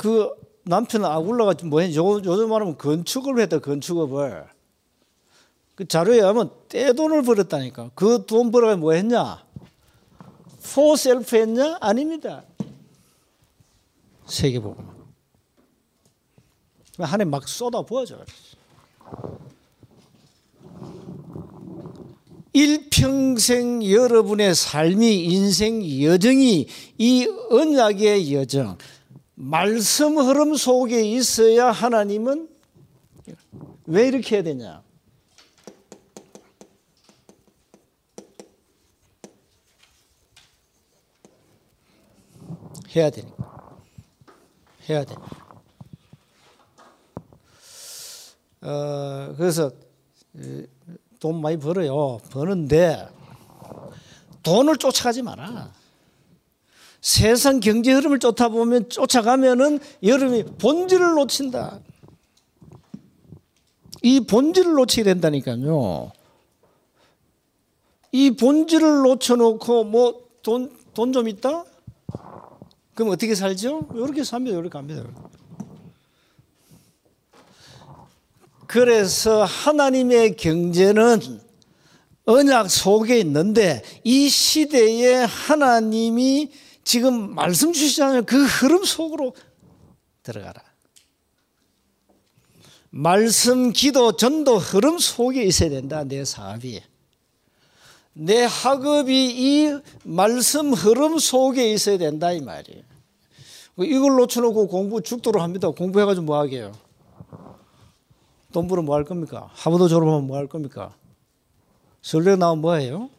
그 남편 아굴라가 뭐 했냐, 요즘 말하면 건축업을 했다, 건축업을. 그 자료에 하면 떼돈을 벌었다니까. 그 돈 벌어가지고 뭐 했냐? for self 했냐? 아닙니다. 세계복음. 하나님 막 쏟아부어줘요. 일평생 여러분의 삶이, 인생 여정이 이 언약의 여정, 말씀 흐름 속에 있어야 하나님은. 왜 이렇게 해야 되냐? 해야 되니까. 해야 돼. 그래서 돈 많이 벌어요. 버는데 돈을 쫓아가지 마라. 세상 경제 흐름을 쫓아가면은 여러분이 본질을 놓친다. 이 본질을 놓치게 된다니까요. 이 본질을 놓쳐놓고 뭐 돈 좀 있다? 그럼 어떻게 살죠? 이렇게 삽니다. 이렇게 갑니다. 그래서 하나님의 경제는 언약 속에 있는데, 이 시대에 하나님이 지금 말씀 주시잖아요. 그 흐름 속으로 들어가라. 말씀, 기도, 전도 흐름 속에 있어야 된다. 내 사업이, 내 학업이 이 말씀 흐름 속에 있어야 된다, 이 말이에요. 이걸 놓쳐놓고 공부 죽도록 합니다. 공부해가지고 뭐 하게요? 돈 벌어 뭐 할 겁니까? 하버드 졸업하면 뭐 할 겁니까? 서울대 나오면 뭐 해요?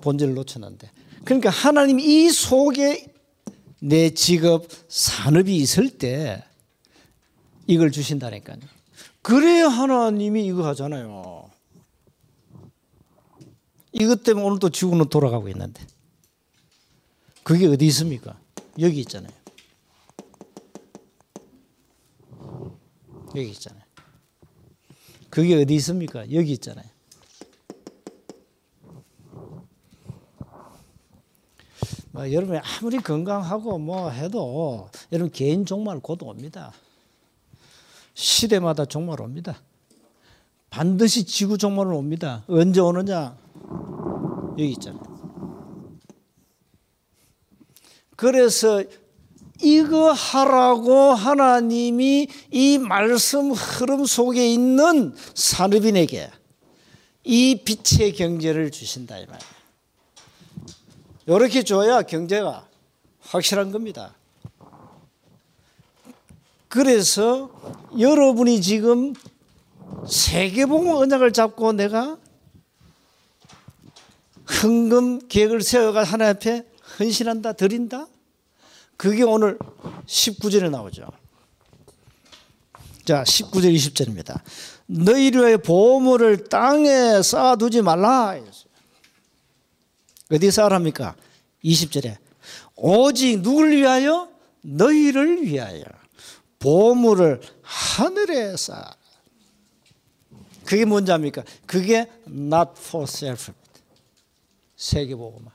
본질을 놓쳤는데. 그러니까 하나님 이 속에 내 직업 산업이 있을 때 이걸 주신다니까요. 그래야 하나님이 이거 하잖아요. 이것 때문에 오늘도 지구는 돌아가고 있는데 그게 어디 있습니까? 여기 있잖아요. 여기 있잖아요. 그게 어디 있습니까? 여기 있잖아요. 여러분이 아무리 건강하고 뭐 해도 여러분 개인 종말 곧 옵니다. 시대마다 종말 옵니다. 반드시 지구 종말은 옵니다. 언제 오느냐? 여기 있잖아요. 그래서 이거 하라고 하나님이 이 말씀 흐름 속에 있는 산업인에게 이 빛의 경제를 주신다 이 말이에요. 이렇게 줘야 경제가 확실한 겁니다. 그래서 여러분이 지금 세계복음 언약을 잡고 내가 헌금 계획을 세워가 하나님 앞에 헌신한다, 드린다. 그게 오늘 19절에 나오죠. 자, 19절 20절입니다. 너희를 위하여 보물을 땅에 쌓아두지 말라. 어디에 쌓으랍니까? 20절에 오직 누굴 위하여? 너희를 위하여 보물을 하늘에 쌓아. 그게 뭔지 압니까? 그게 not for self. 세계복음만.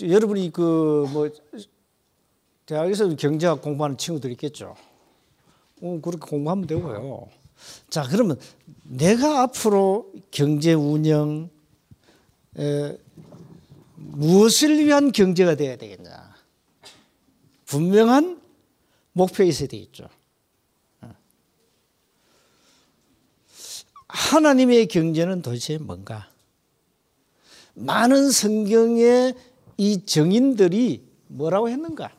여러분이 그 뭐 대학에서 경제학 공부하는 친구들 있겠죠. 그렇게 공부하면 되고요. 자, 그러면 내가 앞으로 경제 운영 무엇을 위한 경제가 돼야 되겠냐? 분명한 목표가 있어야 되겠죠. 하나님의 경제는 도대체 뭔가? 많은 성경의 이 정인들이 뭐라고 했는가?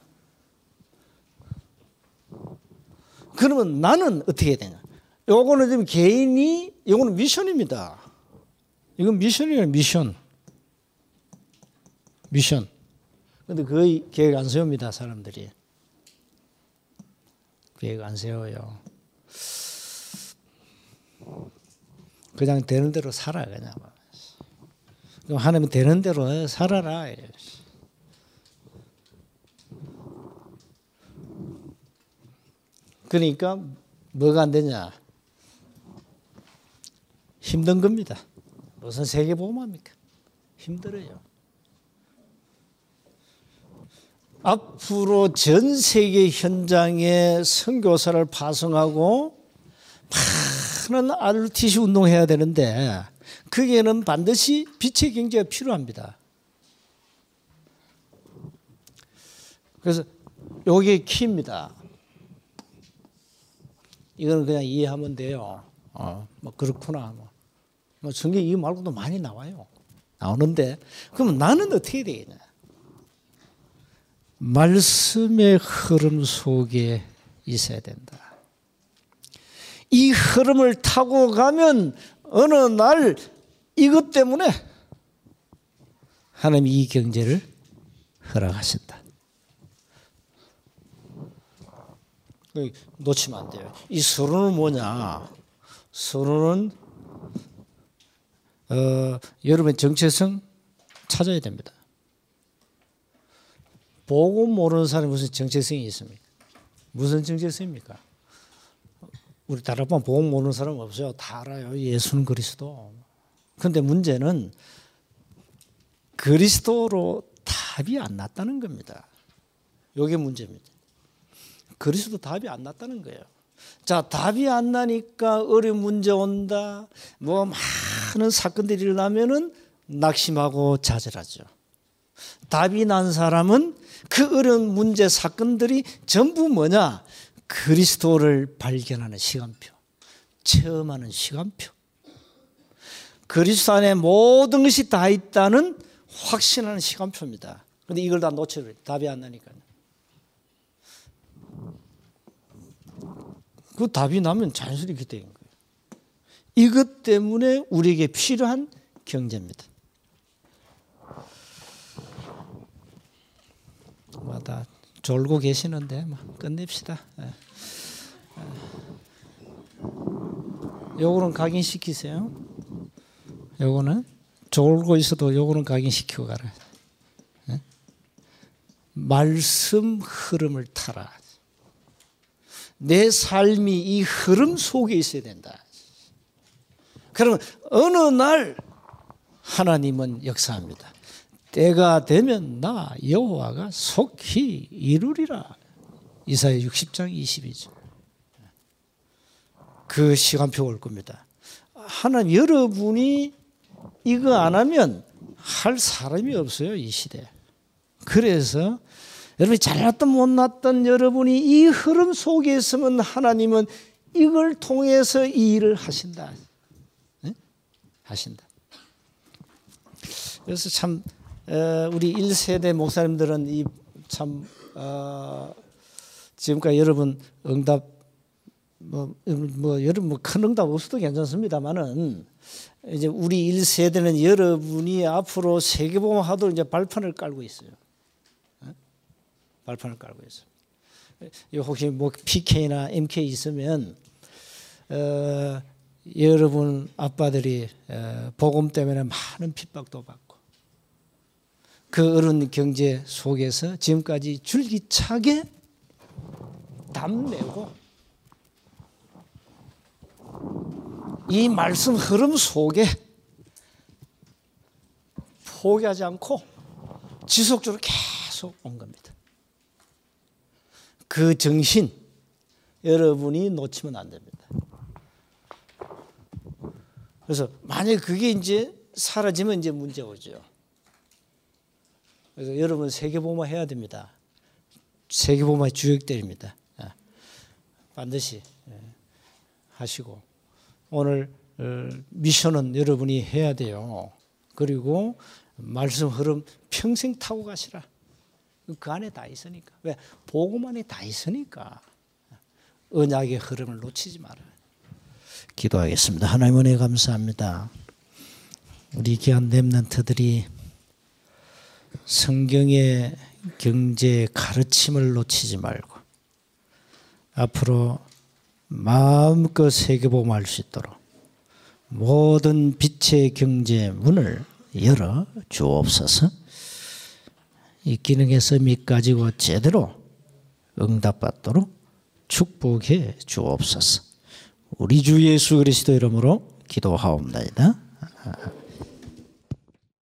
그러면 나는 어떻게 해야 되냐? 요거는 지금 개인이, 요거는 미션입니다. 이건 미션이에요, 미션. 미션. 근데 거의 계획 안 세웁니다, 사람들이. 계획 안 세워요. 그냥 되는 대로 살아, 그냥. 그럼 하나님은 되는 대로 살아라. 그러니까 뭐가 안 되냐? 힘든 겁니다. 무슨 세계보험합니까? 힘들어요. 앞으로 전 세계 현장에 선교사를 파송하고 많은 RTC 운동해야 되는데 그게는 반드시 빛의 경제가 필요합니다. 그래서 요게 키입니다. 이거는 그냥 이해하면 돼요. 뭐 그렇구나. 뭐 성경 이거 말고도 많이 나와요. 나오는데 그럼 나는 어떻게 되겠냐? 말씀의 흐름 속에 있어야 된다. 이 흐름을 타고 가면 어느 날 이것 때문에 하나님이 이 경제를 허락하신다. 놓치면 안 돼요. 이 서론은 뭐냐? 서론은 여러분의 정체성 찾아야 됩니다. 보고 모르는 사람이 무슨 정체성이 있습니까? 무슨 정체성입니까? 우리 다락방 보고 모르는 사람 없어요. 다 알아요. 예수는 그리스도. 그런데 문제는 그리스도로 답이 안 났다는 겁니다. 이게 문제입니다. 그리스도 답이 안 났다는 거예요. 자, 답이 안 나니까 어려운 문제 온다. 뭐 많은 사건들이 일어나면은 낙심하고 좌절하죠. 답이 난 사람은 그 어려운 문제 사건들이 전부 뭐냐? 그리스도를 발견하는 시간표, 체험하는 시간표, 그리스도 안에 모든 것이 다 있다는 확신하는 시간표입니다. 그런데 이걸 다 놓쳐요. 답이 안 나니까요. 그 답이 나면 자연스럽게 되는 거예요. 이것 때문에 우리에게 필요한 경제입니다. 다 졸고 계시는데 끝냅시다. 요거는 각인시키세요. 요거는 졸고 있어도 요거는 각인시키고 가라. 말씀 흐름을 타라. 내 삶이 이 흐름 속에 있어야 된다. 그러면 어느 날 하나님은 역사합니다. 때가 되면 나 여호와가 속히 이루리라. 이사야 60장 22절. 그 시간표가 올 겁니다. 하나님, 여러분이 이거 안 하면 할 사람이 없어요, 이 시대에. 그래서 여러분이 잘났든 못났든 여러분이 이 흐름 속에 있으면 하나님은 이걸 통해서 이 일을 하신다. 네? 하신다. 그래서 참 우리 1세대 목사님들은 이 참 지금까지 여러분 응답 여러분 큰 응답 없어도 괜찮습니다만은 이제 우리 1세대는 여러분이 앞으로 세계복음 하도록 이제 발판을 깔고 있어요. 발판을 깔고 있어요. 혹시 뭐 PK나 MK 있으면 여러분 아빠들이 복음 때문에 많은 핍박도 받고. 그 어려운 경제 속에서 지금까지 줄기차게 담내고 이 말씀 흐름 속에 포기하지 않고 지속적으로 계속 온 겁니다. 그 정신 여러분이 놓치면 안 됩니다. 그래서 만약에 그게 이제 사라지면 이제 문제 오죠. 그래서 여러분 세계복음화 해야 됩니다. 세계복음화 주역들입니다. 반드시 하시고 오늘 미션은 여러분이 해야 돼요. 그리고 말씀 흐름 평생 타고 가시라. 그 안에 다 있으니까. 왜? 복음 안에 다 있으니까. 언약의 흐름을 놓치지 마라. 기도하겠습니다. 하나님 은혜 감사합니다. 우리 귀한 렘넌트들이 성경의 경제의 가르침을 놓치지 말고 앞으로 마음껏 세계복음할 수 있도록 모든 빛의 경제 문을 열어 주옵소서. 이 기능에서 밑 가지고 제대로 응답받도록 축복해 주옵소서. 우리 주 예수 그리스도 이름으로 기도하옵나이다.